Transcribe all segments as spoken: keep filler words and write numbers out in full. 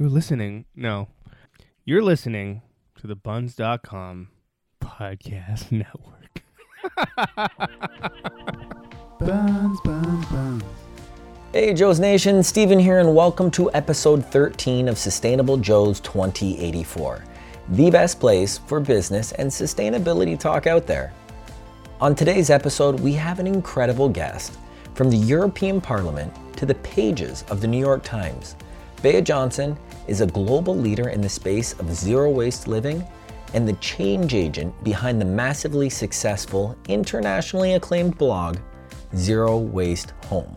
You're listening. No. You're listening to the Bunz dot com Podcast Network. Bunz, Bunz, Bunz. Hey, Joes Nation. Steven here, and welcome to episode thirteen of Sustainable Joes twenty eighty-four, the best place for business and sustainability talk out there. On today's episode, we have an incredible guest. From the European Parliament to the pages of the New York Times, Bea Johnson is a global leader in the space of zero waste living and the change agent behind the massively successful, internationally acclaimed blog, Zero Waste Home.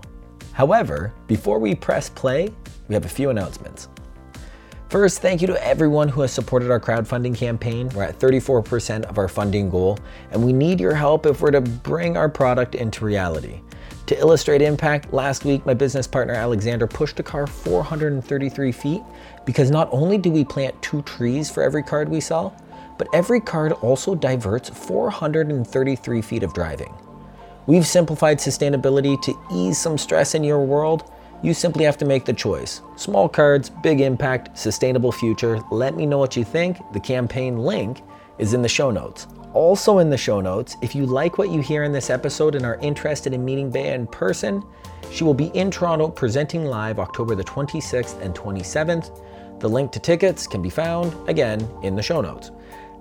However, before we press play, we have a few announcements. First, thank you to everyone who has supported our crowdfunding campaign. We're at thirty-four percent of our funding goal, and we need your help if we're to bring our product into reality. To illustrate impact, last week my business partner Alexander pushed a car four hundred thirty-three feet because not only do we plant two trees for every card we sell, but every card also diverts four hundred thirty-three feet of driving. We've simplified sustainability to ease some stress in your world. You simply have to make the choice. Small cards, big impact, sustainable future. Let me know what you think. The campaign link is in the show notes. Also in the show notes, if you like what you hear in this episode and are interested in meeting Bea in person, she will be in Toronto presenting live October the twenty-sixth and twenty-seventh. The link to tickets can be found, again, in the show notes.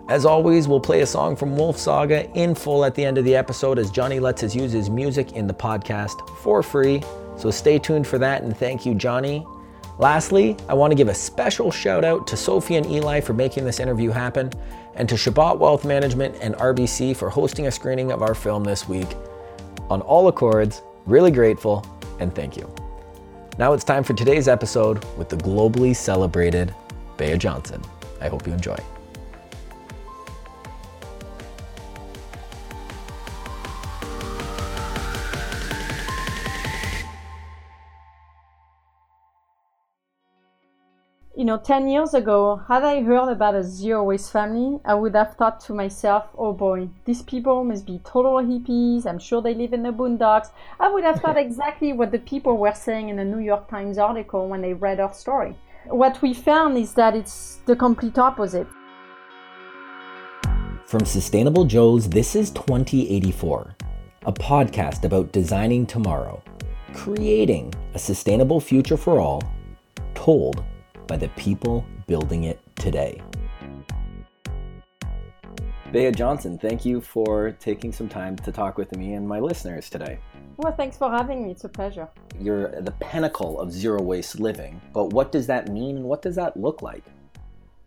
As always, we'll play a song from Wolf Saga in full at the end of the episode as Johnny lets us use his music in the podcast for free. So stay tuned for that, and thank you, Johnny. Lastly, I want to give a special shout out to Sophie and Eli for making this interview happen, and to Shabbat Wealth Management and R B C for hosting a screening of our film this week. On all accords, really grateful, and thank you. Now it's time for today's episode with the globally celebrated Bea Johnson. I hope you enjoy. You know, ten years ago, had I heard about a zero waste family, I would have thought to myself, oh boy, these people must be total hippies. I'm sure they live in the boondocks. I would have thought exactly what the people were saying in the New York Times article when they read our story. What we found is that it's the complete opposite. From Sustainable Joes, this is twenty eighty-four, a podcast about designing tomorrow, creating a sustainable future for all, told by the people building it today. Bea Johnson, thank you for taking some time to talk with me and my listeners today. Well, thanks for having me. It's a pleasure. You're the pinnacle of zero waste living, but what does that mean and what does that look like?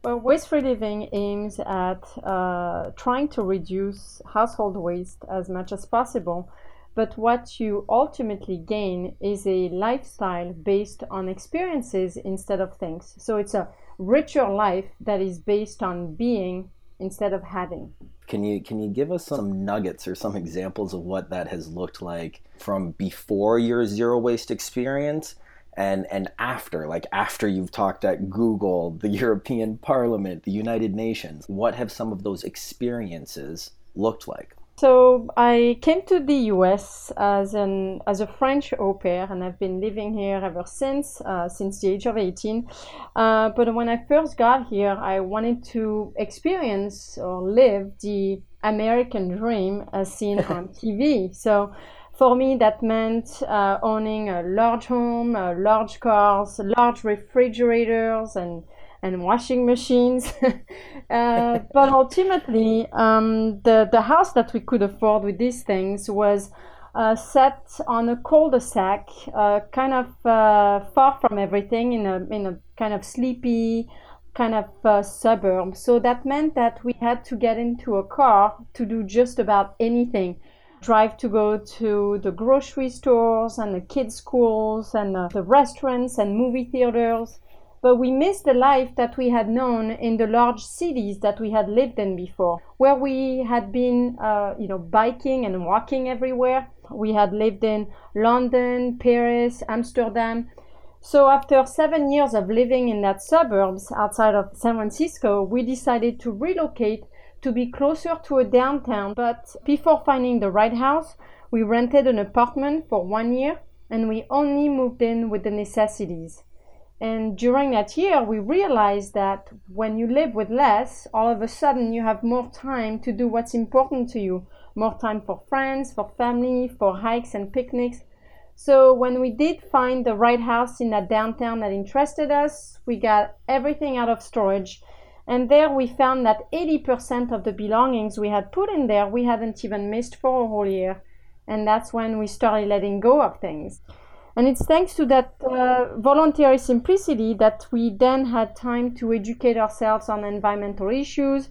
Well, waste-free living aims at uh, trying to reduce household waste as much as possible, but what you ultimately gain is a lifestyle based on experiences instead of things. So it's a richer life that is based on being instead of having. Can you can you give us some nuggets or some examples of what that has looked like from before your zero waste experience and, and after, like after you've talked at Google, the European Parliament, the United Nations? What have some of those experiences looked like? So I came to the U S as an as a French au pair, and I've been living here ever since, uh, since the age of eighteen. Uh, but when I first got here, I wanted to experience or live the American dream as seen on T V. So for me, that meant uh, owning a large home, uh, large cars, large refrigerators, and and washing machines. uh, but ultimately, um, the, the house that we could afford with these things was uh, set on a cul-de-sac, uh, kind of uh, far from everything, in a, in a kind of sleepy kind of uh, suburb. So that meant that we had to get into a car to do just about anything. Drive to go to the grocery stores and the kids' schools and uh, the restaurants and movie theaters. But we missed the life that we had known in the large cities that we had lived in before, where we had been, uh, you know, biking and walking everywhere. We had lived in London, Paris, Amsterdam. So after seven years of living in that suburbs outside of San Francisco, we decided to relocate to be closer to a downtown. But before finding the right house, we rented an apartment for one year, and we only moved in with the necessities. And during that year, we realized that when you live with less, all of a sudden you have more time to do what's important to you, more time for friends, for family, for hikes and picnics. So when we did find the right house in that downtown that interested us, we got everything out of storage. And there we found that eighty percent of the belongings we had put in there, we hadn't even missed for a whole year. And that's when we started letting go of things. And it's thanks to that uh, voluntary simplicity that we then had time to educate ourselves on environmental issues,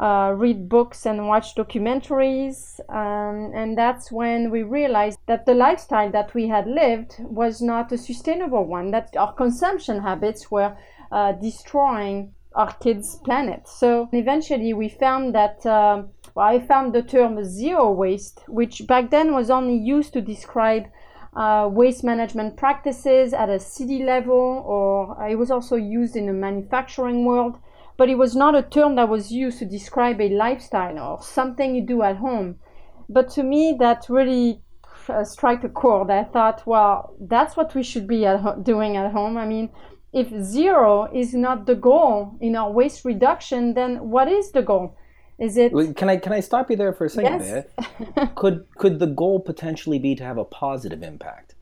uh, read books and watch documentaries. Um, and that's when we realized that the lifestyle that we had lived was not a sustainable one, that our consumption habits were uh, destroying our kids' planet. So eventually we found that, uh, well, I found the term zero waste, which back then was only used to describe Uh, waste management practices at a city level, or uh, it was also used in the manufacturing world, but it was not a term that was used to describe a lifestyle or something you do at home. But to me, that really uh, struck a chord. I thought, well, that's what we should be at ho- doing at home. I mean, if zero is not the goal in our waste reduction, then what is the goal? Is it? Can I can I stop you there for a second? Yes. There? Could could the goal potentially be to have a positive impact?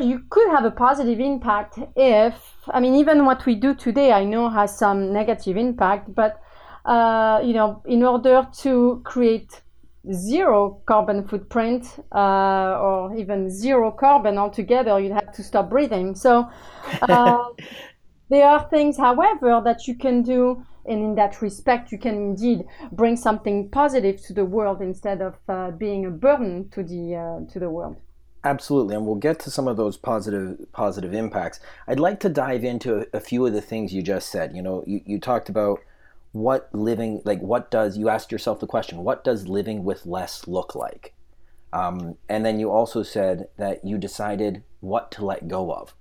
You could have a positive impact if, I mean, even what we do today, I know has some negative impact. But uh, you know, in order to create zero carbon footprint uh, or even zero carbon altogether, you'd have to stop breathing. So uh, there are things, however, that you can do. And in that respect, you can indeed bring something positive to the world instead of uh, being a burden to the uh, to the world. Absolutely, and we'll get to some of those positive positive impacts. I'd like to dive into a few of the things you just said. You know, you, you talked about what living, like what does, you asked yourself the question, what does living with less look like? Um, and then you also said that you decided what to let go of,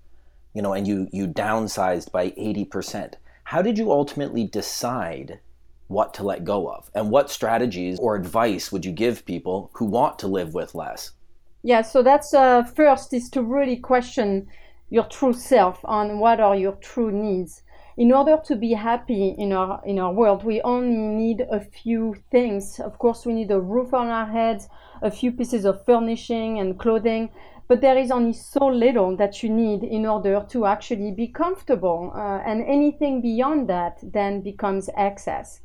you know, and you you downsized by eighty percent. How did you ultimately decide what to let go of? And what strategies or advice would you give people who want to live with less? Yeah, so that's uh, first is to really question your true self on what are your true needs. In order to be happy in our in our world, we only need a few things. Of course, we need a roof on our heads, a few pieces of furnishing and clothing. But there is only so little that you need in order to actually be comfortable. Uh, and anything beyond that then becomes excess.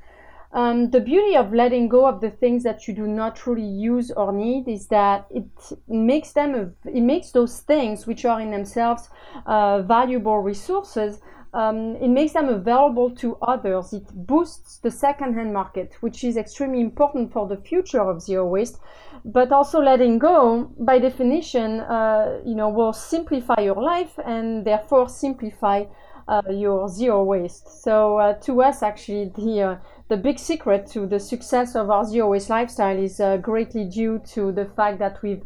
Um, the beauty of letting go of the things that you do not truly use or need is that it makes them, it makes those things which are in themselves uh, valuable resources, um, it makes them available to others. It boosts the secondhand market, which is extremely important for the future of zero waste. But also letting go, by definition, uh, you know, will simplify your life and therefore simplify uh, your zero waste. So uh, to us, actually, the uh, the big secret to the success of our zero waste lifestyle is uh, greatly due to the fact that we've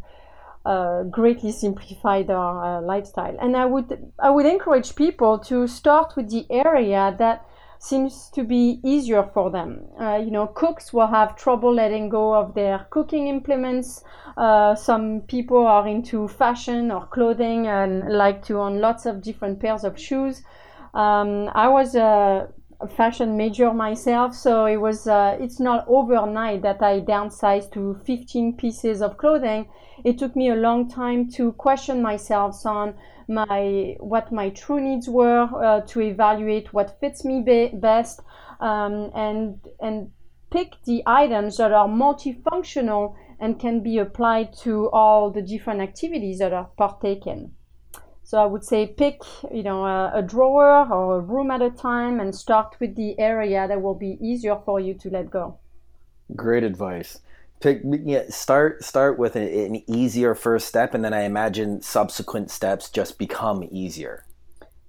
uh, greatly simplified our uh, lifestyle. And I would I would encourage people to start with the area that seems to be easier for them. Uh, you know, cooks will have trouble letting go of their cooking implements. Uh, some people are into fashion or clothing and like to own lots of different pairs of shoes. Um, I was a fashion major myself, so it was. Uh, it's not overnight that I downsized to fifteen pieces of clothing. It took me a long time to question myself on my what my true needs were, uh, to evaluate what fits me be- best, um, and and pick the items that are multifunctional and can be applied to all the different activities that are partaken. So I would say pick, you know, a, a drawer or a room at a time and start with the area that will be easier for you to let go. Great advice. Pick, yeah, start start with an, an easier first step, and then I imagine subsequent steps just become easier.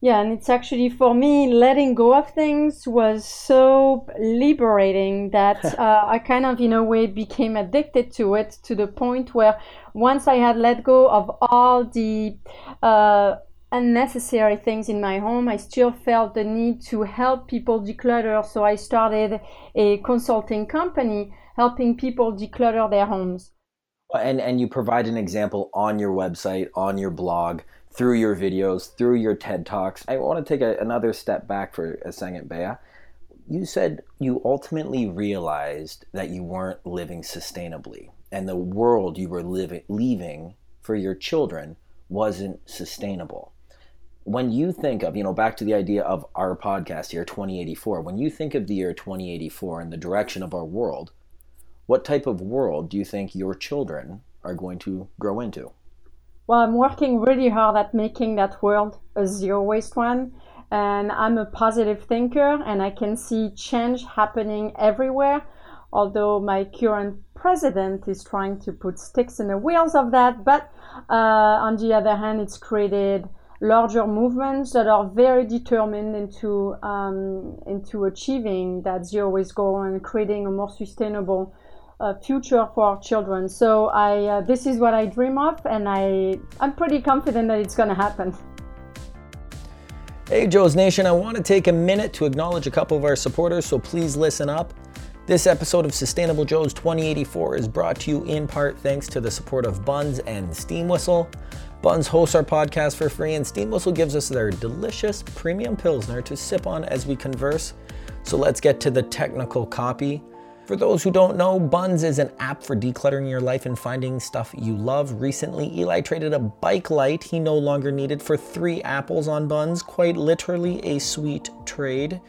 Yeah, and it's actually, for me, letting go of things was so liberating that uh, I kind of, in a way, became addicted to it, to the point where once I had let go of all the uh, unnecessary things in my home, I still felt the need to help people declutter. So I started a consulting company helping people declutter their homes. And and you provide an example on your website, on your blog, through your videos, through your TED Talks. I want to take a, another step back for a second, Bea. You said you ultimately realized that you weren't living sustainably, and the world you were living, leaving for your children wasn't sustainable. When you think of, you know, back to the idea of our podcast here, twenty eighty-four, when you think of the year twenty eighty-four and the direction of our world, what type of world do you think your children are going to grow into? Well, I'm working really hard at making that world a zero waste one. And I'm a positive thinker, and I can see change happening everywhere. Although my current president is trying to put sticks in the wheels of that. But uh, on the other hand, it's created larger movements that are very determined into um, into achieving that zero waste goal and creating a more sustainable uh, future for our children. So I uh, this is what I dream of, and I, I'm pretty confident that it's going to happen. Hey Joes Nation, I want to take a minute to acknowledge a couple of our supporters, so please listen up. This episode of Sustainable Joes twenty eighty-four is brought to you in part thanks to the support of Bunz and Steam Whistle. Bunz hosts our podcast for free, and Steam Whistle gives us their delicious premium Pilsner to sip on as we converse. So let's get to the technical copy. For those who don't know, Bunz is an app for decluttering your life and finding stuff you love. Recently, Eli traded a bike light he no longer needed for three apples on Bunz. Quite literally a sweet trade.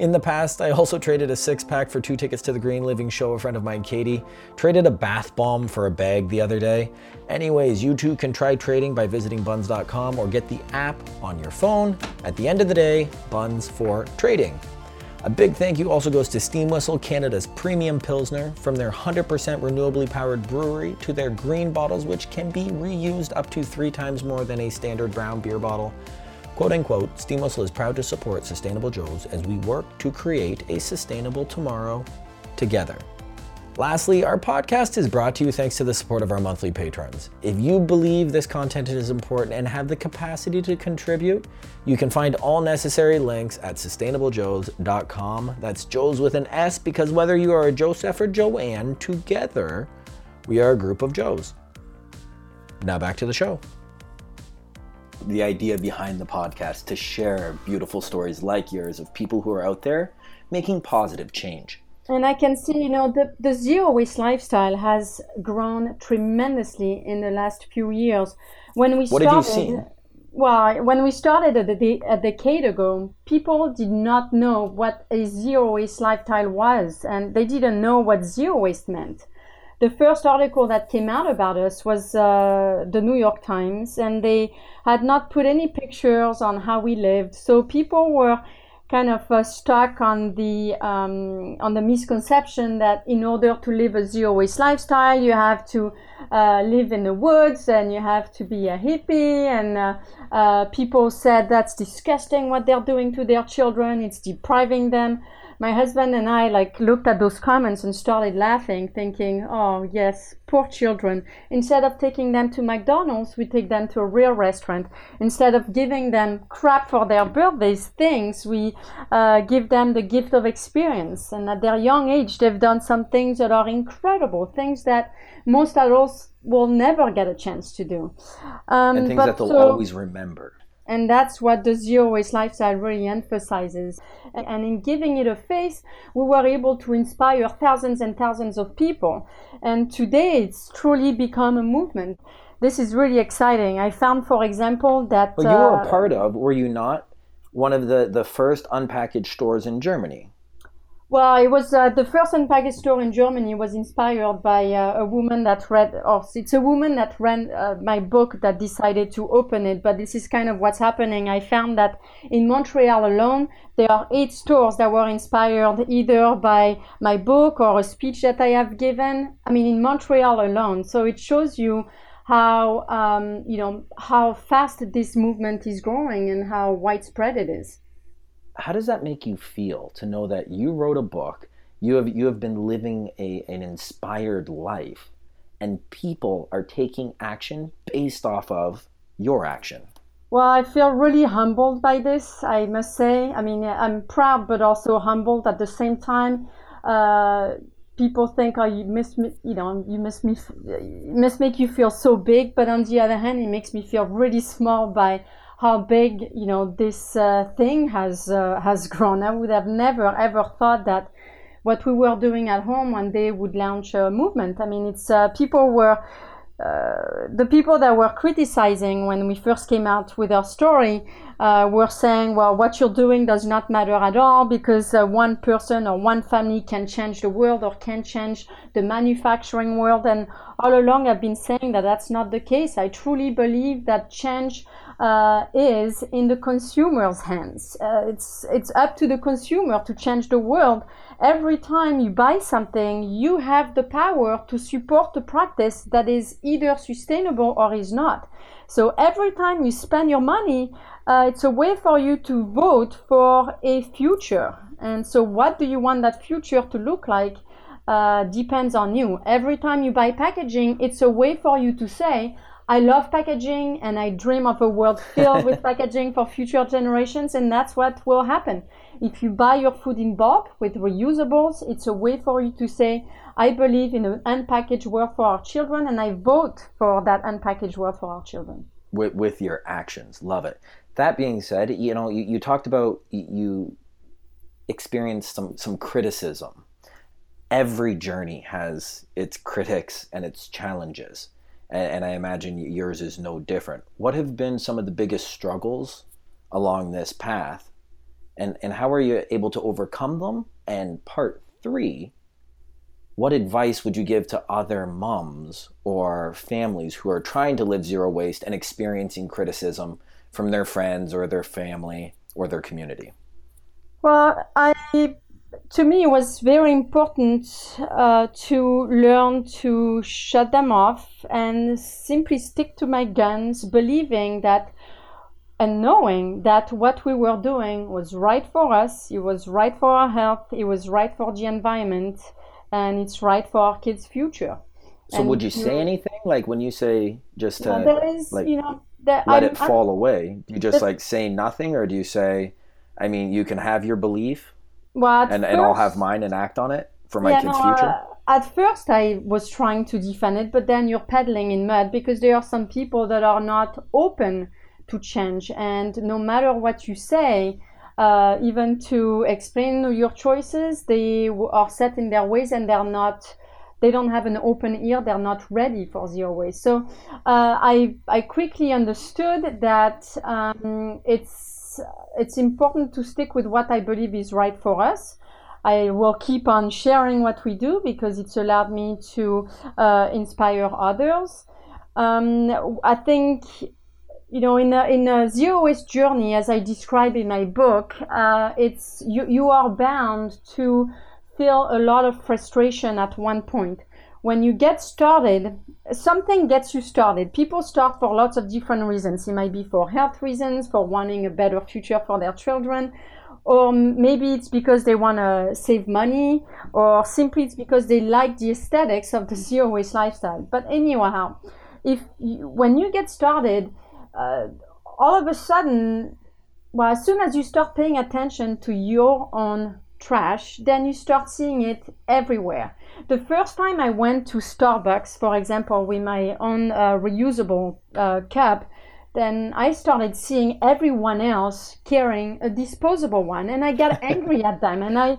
In the past, I also traded a six pack for two tickets to the Green Living Show. A friend of mine, Katie, traded a bath bomb for a bag the other day. Anyways, you too can try trading by visiting bunz dot com or get the app on your phone. At the end of the day, Bunz for trading. A big thank you also goes to Steam Whistle, Canada's premium Pilsner, from their one hundred percent renewably powered brewery to their green bottles, which can be reused up to three times more than a standard brown beer bottle. Quote unquote, Steam Whistle is proud to support Sustainable Joes as we work to create a sustainable tomorrow together. Lastly, our podcast is brought to you thanks to the support of our monthly patrons. If you believe this content is important and have the capacity to contribute, you can find all necessary links at sustainable joes dot com. That's Joes with an S, because whether you are a Joseph or Joanne, together we are a group of Joes. Now back to the show. The idea behind the podcast to share beautiful stories like yours of people who are out there making positive change. And I can see, you know, the, the zero waste lifestyle has grown tremendously in the last few years. When we started, what have you seen? Well, when we started a, de- a decade ago, people did not know what a zero waste lifestyle was, and they didn't know what zero waste meant. The first article that came out about us was uh, the New York Times, and they had not put any pictures on how we lived. So people were kind of uh, stuck on the um, on the misconception that in order to live a zero waste lifestyle, you have to uh, live in the woods and you have to be a hippie. And uh, uh, people said that's disgusting what they're doing to their children. It's depriving them. My husband and I like looked at those comments and started laughing, thinking, oh yes, poor children. Instead of taking them to McDonald's, we take them to a real restaurant. Instead of giving them crap for their birthdays, things, we uh, give them the gift of experience. And at their young age, they've done some things that are incredible, things that most adults will never get a chance to do. Um, and things that they'll so- always remember. And that's what the zero waste lifestyle really emphasizes. And in giving it a face, we were able to inspire thousands and thousands of people. And today, it's truly become a movement. This is really exciting. I found, for example, that... Well, you were uh, a part of, were you not, one of the, the first unpackaged stores in Germany? Well, it was uh, the first unpackaged store in Germany was inspired by uh, a woman that read, or it's a woman that ran uh, my book that decided to open it. But this is kind of what's happening. I found that in Montreal alone, there are eight stores that were inspired either by my book or a speech that I have given. I mean, in Montreal alone. So it shows you how, um, you know, how fast this movement is growing and how widespread it is. How does that make you feel to know that you wrote a book, you have you have been living a, an inspired life, and people are taking action based off of your action? Well, I feel really humbled by this, I must say. I mean, I'm proud, but also humbled at the same time. Uh, people think, oh, you miss me, you know, you miss me, you must make you feel so big. But on the other hand, it makes me feel really small by how big, you know, this uh, thing has uh, has grown. I would have never ever thought that what we were doing at home one day would launch a movement. I mean, it's uh, people were uh, the people that were criticizing when we first came out with our story. Uh, we're saying, well, what you're doing does not matter at all because uh, one person or one family can change the world or can change the manufacturing world. And all along, I've been saying that that's not the case. I truly believe that change uh, is in the consumer's hands. Uh, it's it's up to the consumer to change the world. Every time you buy something, you have the power to support a practice that is either sustainable or is not. So every time you spend your money, uh, it's a way for you to vote for a future. And so what do you want that future to look like uh, depends on you. Every time you buy packaging, it's a way for you to say, I love packaging and I dream of a world filled with packaging for future generations. And that's what will happen. If you buy your food in bulk with reusables, it's a way for you to say, I believe in an unpackaged world for our children, and I vote for that unpackaged world for our children. With, with your actions. Love it. That being said, you know, you, you talked about you experienced some, some criticism. Every journey has its critics and its challenges, and, and I imagine yours is no different. What have been some of the biggest struggles along this path, and, and how are you able to overcome them? And part three, what advice would you give to other moms or families who are trying to live zero waste and experiencing criticism from their friends or their family or their community? Well, I, to me, it was very important uh, to learn to shut them off and simply stick to my guns, believing that and knowing that what we were doing was right for us, it was right for our health, it was right for the environment, and it's right for our kids' future. So and would you say anything? Like when you say just to no, there is, like, you know, there, let I'm, it fall I'm, away, you just like say nothing? Or do you say, I mean, you can have your belief well, and, first, and I'll have mine and act on it for my yeah, kids' no, future? Uh, at first I was trying to defend it, but then you're peddling in mud because there are some people that are not open to change. And no matter what you say, Uh, even to explain your choices, they w- are set in their ways and they're not, they don't have an open ear, they're not ready for zero waste. So uh, I I quickly understood that um, it's it's important to stick with what I believe is right for us. I will keep on sharing what we do because it's allowed me to uh, inspire others. Um, I think You know, in a, in a zero waste journey, as I describe in my book, uh, it's you, you are bound to feel a lot of frustration at one point. When you get started, something gets you started. People start for lots of different reasons. It might be for health reasons, for wanting a better future for their children, or maybe it's because they want to save money, or simply it's because they like the aesthetics of the zero waste lifestyle. But anyhow, if you, when you get started, Uh, all of a sudden, well, as soon as you start paying attention to your own trash, then you start seeing it everywhere. The first time I went to Starbucks, for example, with my own uh, reusable uh, cup, then I started seeing everyone else carrying a disposable one, and I got angry at them, and I,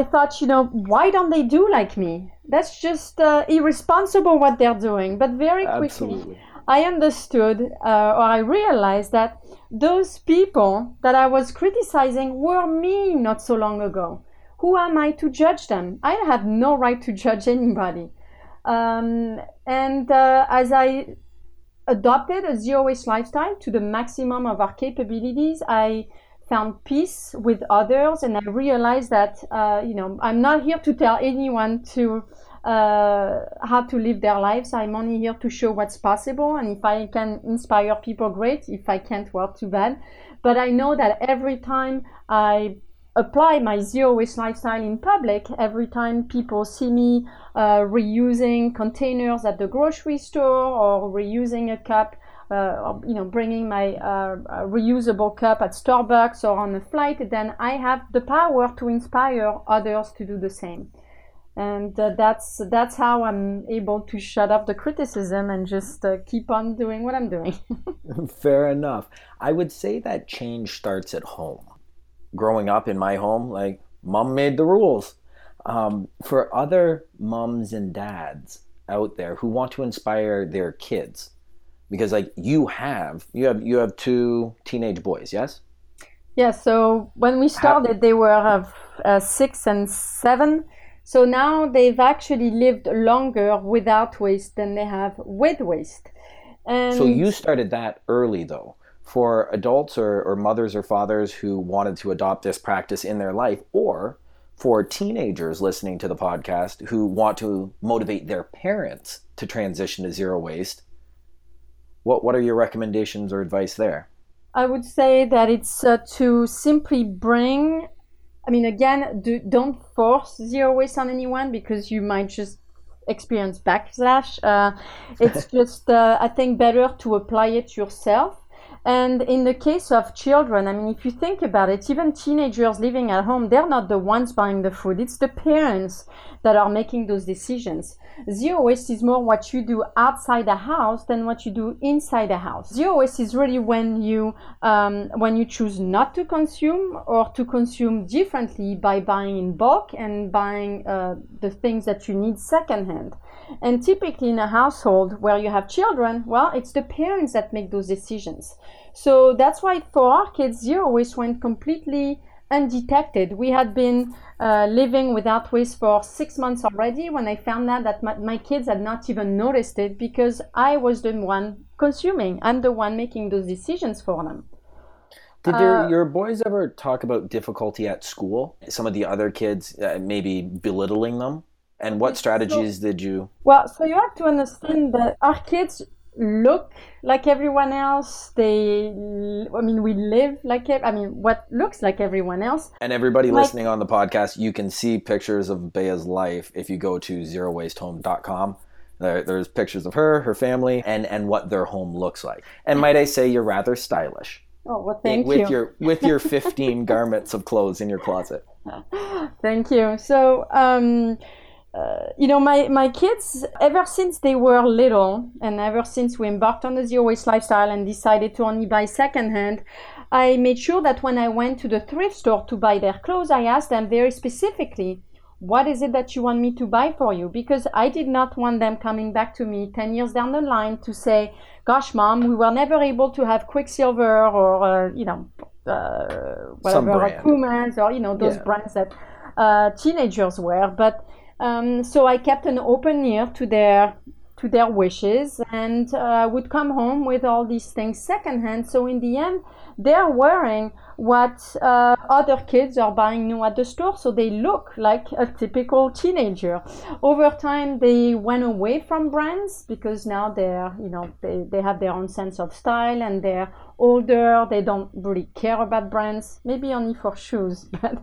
I thought, you know, why don't they do like me? That's just uh, irresponsible what they're doing. But very quickly, Absolutely. I understood uh, or I realized that those people that I was criticizing were me not so long ago. Who am I to judge them? I have no right to judge anybody. Um, and uh, as I adopted a zero waste lifestyle to the maximum of our capabilities, I found peace with others, and I realized that uh, you know, I'm not here to tell anyone to Uh, how to live their lives. I'm only here to show what's possible, and if I can inspire people, great. If I can't, well, too bad. But I know that every time I apply my zero waste lifestyle in public, every time people see me uh, reusing containers at the grocery store or reusing a cup, uh, or, you know, bringing my uh, reusable cup at Starbucks or on a flight, then I have the power to inspire others to do the same. And uh, that's that's how I'm able to shut off the criticism and just uh, keep on doing what I'm doing. Fair enough. I would say that change starts at home. Growing up in my home, like, mom made the rules. Um, for other moms and dads out there who want to inspire their kids, because like you have, you have, you have two teenage boys, yes? Yeah. So when we started, they were uh, six and seven. So now they've actually lived longer without waste than they have with waste. And so you started that early, though. For adults or, or mothers or fathers who wanted to adopt this practice in their life, or for teenagers listening to the podcast who want to motivate their parents to transition to zero waste, what, what are your recommendations or advice there? I would say that it's uh, to simply bring... I mean, again, do, don't force zero waste on anyone, because you might just experience backlash. Uh, it's just, uh, I think, better to apply it yourself. And in the case of children, I mean, if you think about it, even teenagers living at home, they're not the ones buying the food. It's the parents that are making those decisions. Zero waste is more what you do outside the house than what you do inside the house. Zero waste is really when you um, when you choose not to consume, or to consume differently by buying in bulk and buying uh, the things that you need secondhand. And typically in a household where you have children, well, it's the parents that make those decisions. So that's why for our kids, zero waste went completely undetected. We had been uh, living without waste for six months already when I found out that my, my kids had not even noticed it, because I was the one consuming. I'm the one making those decisions for them. Did their, uh, your boys ever talk about difficulty at school? Some of the other kids uh, maybe belittling them? And what strategies so, did you... Well, so you have to understand that our kids look like everyone else. They, I mean, we live like, I mean, what looks like everyone else. And everybody like, listening on the podcast, you can see pictures of Bea's life if you go to zero waste home dot com. There, there's pictures of her, her family, and, and what their home looks like. And might I say, you're rather stylish. Oh, well, thank with you. Your, with your fifteen garments of clothes in your closet. Thank you. So... um Uh, you know, my, my kids, ever since they were little, and ever since we embarked on the zero waste lifestyle and decided to only buy secondhand, I made sure that when I went to the thrift store to buy their clothes, I asked them very specifically, what is it that you want me to buy for you? Because I did not want them coming back to me ten years down the line to say, gosh, mom, we were never able to have Quicksilver or, uh, you know, uh, whatever, Kumans, or, you know, those yeah. brands that uh, teenagers wear. But Um, so I kept an open ear to their to their wishes, and uh, would come home with all these things secondhand. So in the end, they're wearing what uh, other kids are buying new at the store, so they look like a typical teenager. Over time, they went away from brands, because now they're, you know, they, they have their own sense of style, and they're older. They don't really care about brands, maybe only for shoes, but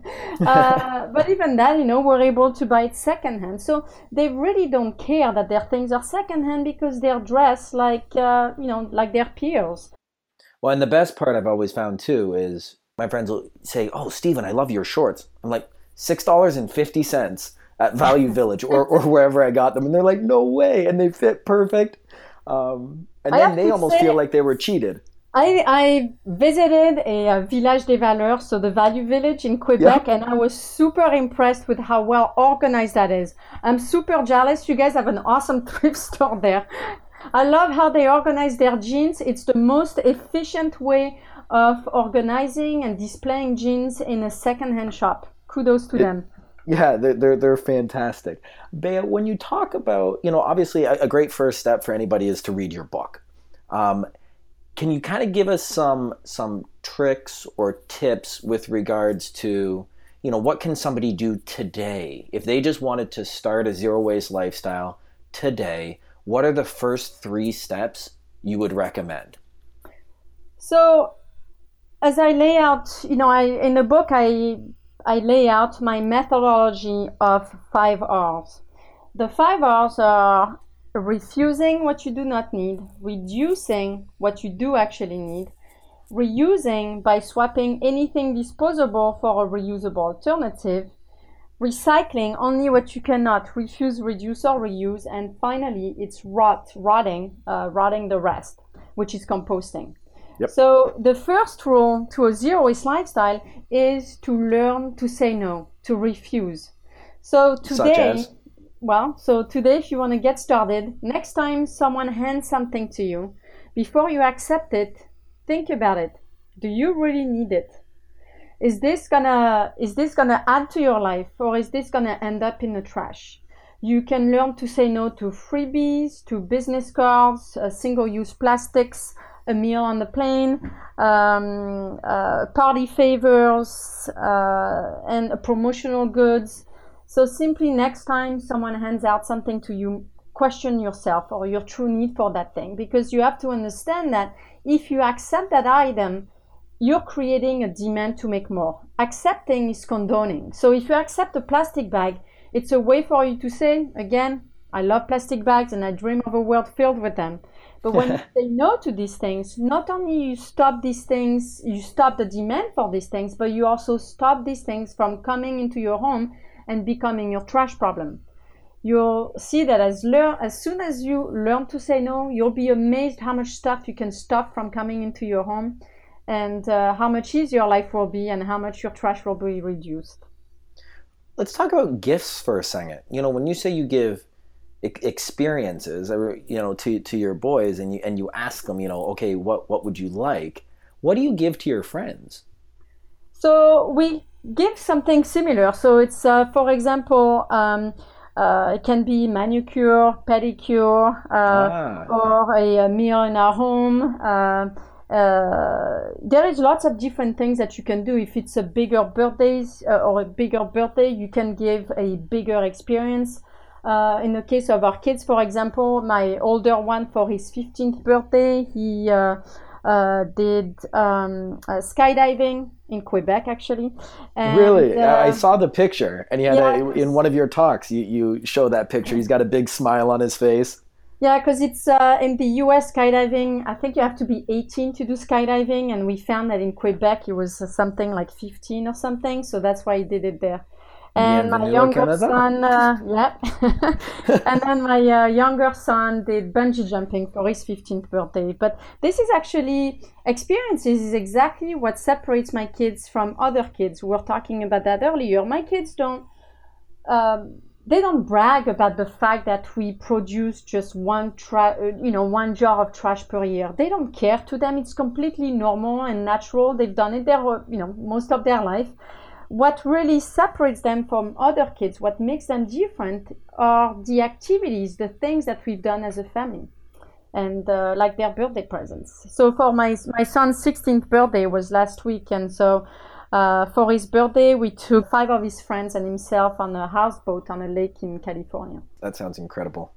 uh, but even that, you know, we're able to buy it secondhand. So they really don't care that their things are secondhand, because they're dressed like uh, you know, like their peers. Well, and the best part I've always found too is my friends will say, "Oh, Stephen, I love your shorts." I'm like, six dollars and fifty cents at Value Village or or wherever I got them, and they're like, "No way!" and they fit perfect. Um, and I then they almost say- feel like they were cheated. I, I visited a, a Village des Valeurs, so the Value Village in Quebec, yeah. and I was super impressed with how well organized that is. I'm super jealous. You guys have an awesome thrift store there. I love how they organize their jeans. It's the most efficient way of organizing and displaying jeans in a secondhand shop. Kudos to it, them. Yeah, they're, they're, they're fantastic. Bea, when you talk about, you know, obviously a, a great first step for anybody is to read your book. Um, Can you kind of give us some some tricks or tips with regards to, you know, what can somebody do today? If they just wanted to start a zero waste lifestyle today, what are the first three steps you would recommend? So as I lay out, you know, I in the book, I I lay out my methodology of five R's. The five R's are refusing what you do not need, reducing what you do actually need, reusing by swapping anything disposable for a reusable alternative, Recycling only what you cannot, refuse, reduce, or reuse. And finally, it's rot, rotting, uh, rotting the rest, which is composting. Yep. So the first rule to a zero waste lifestyle is to learn to say no, to refuse. So today, well, so today, if you want to get started, next time someone hands something to you, before you accept it, think about it. Do you really need it? Is this gonna is this gonna add to your life, or is this gonna end up in the trash? You can learn to say no to freebies, to business cards, uh, single-use plastics, a meal on the plane, um, uh, party favors, uh, and uh, promotional goods. So simply next time someone hands out something to you, question yourself or your true need for that thing, because you have to understand that if you accept that item, you're creating a demand to make more. Accepting is condoning. So if you accept a plastic bag, it's a way for you to say, again, I love plastic bags and I dream of a world filled with them. But when you say no to these things, not only you stop these things, you stop the demand for these things, but you also stop these things from coming into your home and becoming your trash problem. You'll see that as, lear- as soon as you learn to say no, you'll be amazed how much stuff you can stop from coming into your home, and uh, how much easier life will be and how much your trash will be reduced. Let's talk about gifts for a second. You know, when you say you give e- experiences, you know, to, to your boys, and you and you ask them, you know, okay, what, what would you like? What do you give to your friends? So we give something similar. So it's, uh, for example, um, uh, it can be manicure, pedicure, uh, ah. or a, a meal in our home. Uh, Uh, there is lots of different things that you can do. If it's a bigger birthdays uh, or a bigger birthday, you can give a bigger experience. Uh, in the case of our kids, for example, my older one, for his fifteenth birthday, he uh, uh, did um, uh, skydiving in Quebec, actually. And, really? Uh, I saw the picture, and he had yeah, a, in one of your talks, you, you show that picture. He's got a big smile on his face. Yeah, because it's uh, in the U S skydiving, I think you have to be eighteen to do skydiving. And we found that in Quebec, it was uh, something like fifteen or something. So that's why he did it there. And yeah, my younger son, uh, yeah. and then my uh, younger son did bungee jumping for his fifteenth birthday. But this is actually, experiences is exactly what separates my kids from other kids. We were talking about that earlier. My kids don't... Um, They don't brag about the fact that we produce just one, tra- you know, one jar of trash per year. They don't care. To them, it's completely normal and natural. They've done it their, you know, most of their life. What really separates them from other kids, what makes them different, are the activities, the things that we've done as a family, and uh, like their birthday presents. So for my my son's sixteenth birthday was last week, and so. Uh, for his birthday, we took five of his friends and himself on a houseboat on a lake in California. That sounds incredible.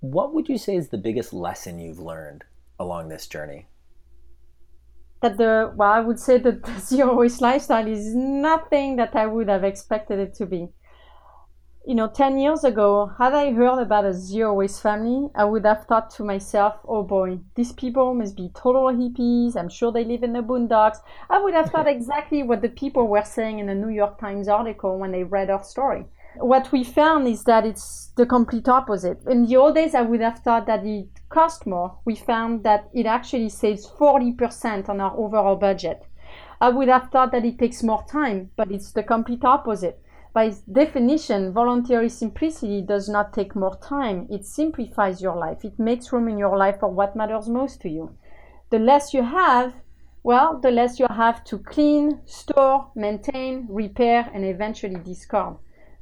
What would you say is the biggest lesson you've learned along this journey? That the, well, I would say that the zero waste lifestyle is nothing that I would have expected it to be. You know, ten years ago, had I heard about a zero waste family, I would have thought to myself, oh boy, these people must be total hippies. I'm sure they live in the boondocks. I would have thought exactly what the people were saying in the New York Times article when they read our story. What we found is that it's the complete opposite. In the old days, I would have thought that it cost more. We found that it actually saves forty percent on our overall budget. I would have thought that it takes more time, but it's the complete opposite. By definition, voluntary simplicity does not take more time. It simplifies your life. It makes room in your life for what matters most to you. The less you have, well, the less you have to clean, store, maintain, repair, and eventually discard.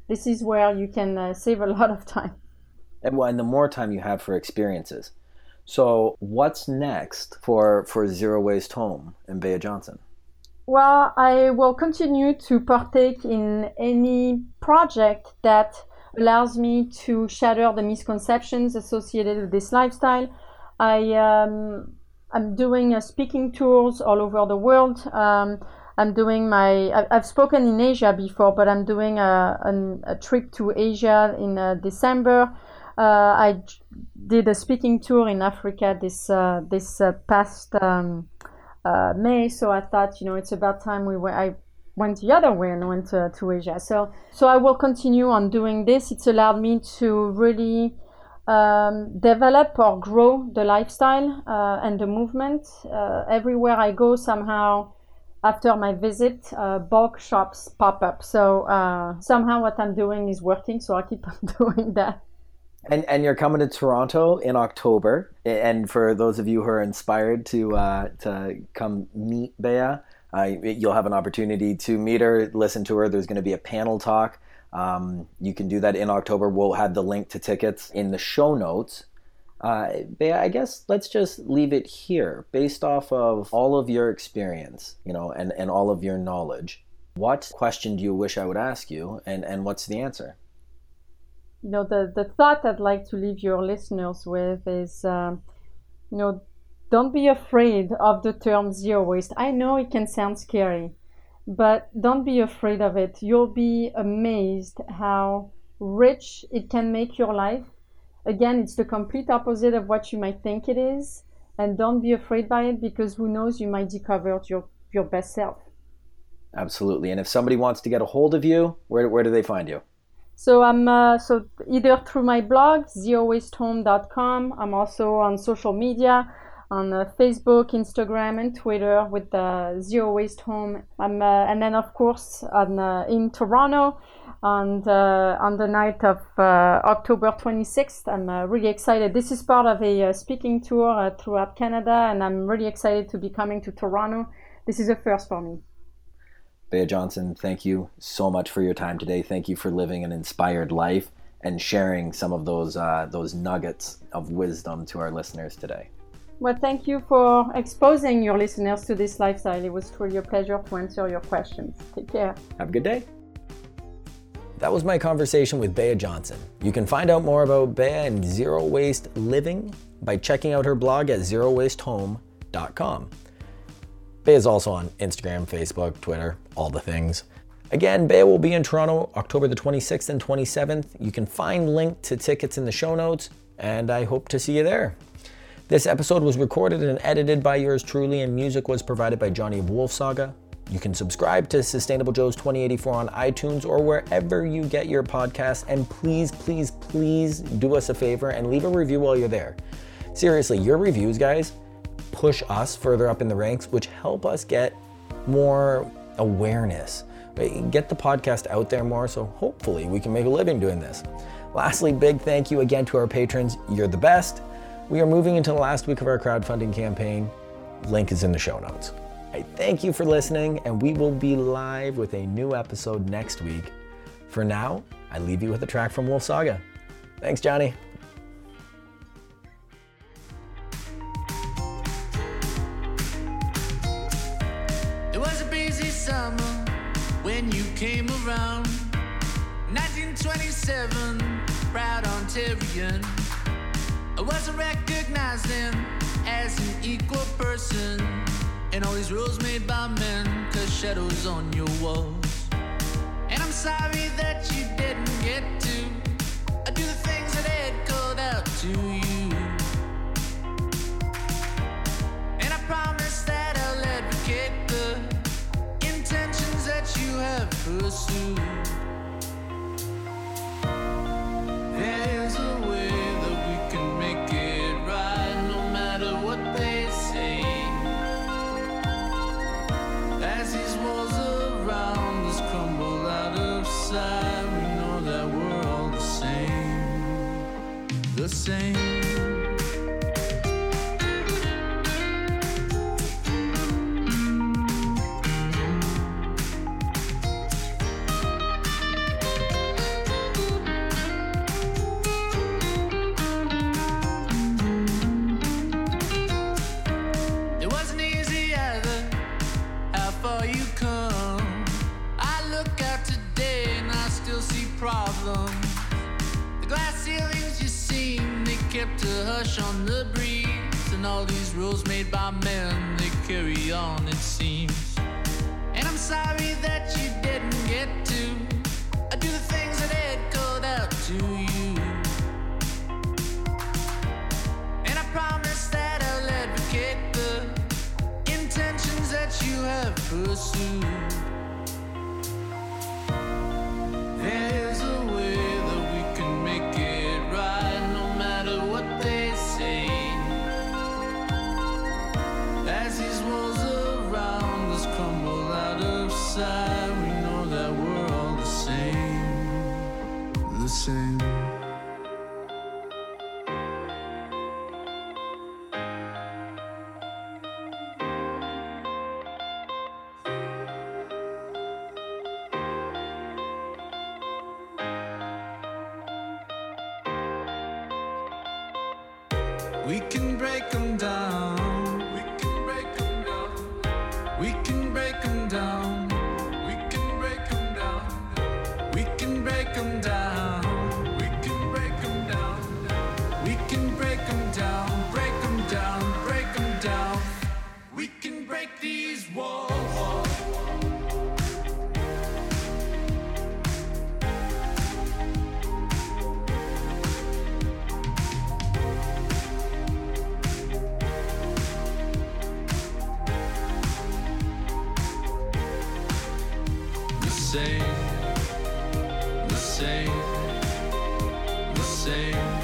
This is where you can uh, save a lot of time. And, well, and the more time you have for experiences. So what's next for, for Zero Waste Home and Bea Johnson? Well, I will continue to partake in any project that allows me to shatter the misconceptions associated with this lifestyle. I, um, I'm doing uh, speaking tours all over the world. Um, I'm doing my, I, I've spoken in Asia before, but I'm doing a, a, a trip to Asia in uh, December. Uh, I did a speaking tour in Africa this, uh, this uh, past um Uh, May, so I thought, you know, it's about time we were. I went the other way and went uh, to Asia. So, so I will continue on doing this. It's allowed me to really um, develop or grow the lifestyle uh, and the movement. Uh, everywhere I go, somehow, after my visit, uh, bulk shops pop up. So uh, somehow what I'm doing is working, so I keep on doing that. And and you're coming to Toronto in October. And for those of you who are inspired to uh, to come meet Bea, uh, you'll have an opportunity to meet her, listen to her. There's going to be a panel talk. Um, you can do that in October. We'll have the link to tickets in the show notes. Uh, Bea, I guess let's just leave it here. Based off of all of your experience, you know, and, and all of your knowledge, what question do you wish I would ask you, and, and what's the answer? You know, the, the thought I'd like to leave your listeners with is, um, you know, don't be afraid of the term zero waste. I know it can sound scary, but don't be afraid of it. You'll be amazed how rich it can make your life. Again, it's the complete opposite of what you might think it is. And don't be afraid by it, because who knows, you might discover your, your best self. Absolutely. And if somebody wants to get a hold of you, where where do they find you? So I'm uh, so either through my blog, zero waste home dot com. I'm also on social media, on uh, Facebook, Instagram, and Twitter with uh, Zero Waste Home. I'm uh, and then of course on uh, in Toronto, on the, on the night of uh, October twenty-sixth. I'm uh, really excited. This is part of a uh, speaking tour uh, throughout Canada, and I'm really excited to be coming to Toronto. This is a first for me. Bea Johnson, thank you so much for your time today. Thank you for living an inspired life and sharing some of those uh, those nuggets of wisdom to our listeners today. Well, thank you for exposing your listeners to this lifestyle. It was truly a pleasure to answer your questions. Take care. Have a good day. That was my conversation with Bea Johnson. You can find out more about Bea and Zero Waste Living by checking out her blog at zero waste home dot com. Bea is also on Instagram, Facebook, Twitter, all the things. Again, Bea will be in Toronto October the twenty-sixth and twenty-seventh. You can find link to tickets in the show notes, and I hope to see you there. This episode was recorded and edited by yours truly, and music was provided by Johnny of Wolf Saga. You can subscribe to Sustainable Joes twenty eighty-four on iTunes or wherever you get your podcasts, and please, please, please do us a favor and leave a review while you're there. Seriously, your reviews, guys, push us further up in the ranks, which help us get more awareness, right? Get the podcast out there more, so hopefully we can make a living doing this. Lastly, big thank you again to our patrons. You're the best. We are moving into the last week of our crowdfunding campaign. Link is in the show notes. I thank you for listening, and we will be live with a new episode next week. For now, I leave you with a track from Wolf Saga. Thanks, Johnny. Summer when you came around, nineteen twenty-seven, proud Ontarian. I wasn't recognizing as an equal person, and all these rules made by men cast shadows on your walls. And I'm sorry that you didn't get to do the things that I had called out to you. And I promise that I'll advocate the that you have pursued. There's a way that we can make it right, no matter what they say. As these walls around us crumble out of sight, we know that we're all the same, the same. On the breeze, and all these rules made by men, they carry on, it seems. And I'm sorry that you didn't get to do the things that they had called out to you. And I promise that I'll advocate the intentions that you have pursued. the same. We can break them down. We can break them down. We can break them down. We can break them down. We can break them down. We can break them down. We can break them down. Break them down. Break them down. We can break these walls. The same, the same, the same.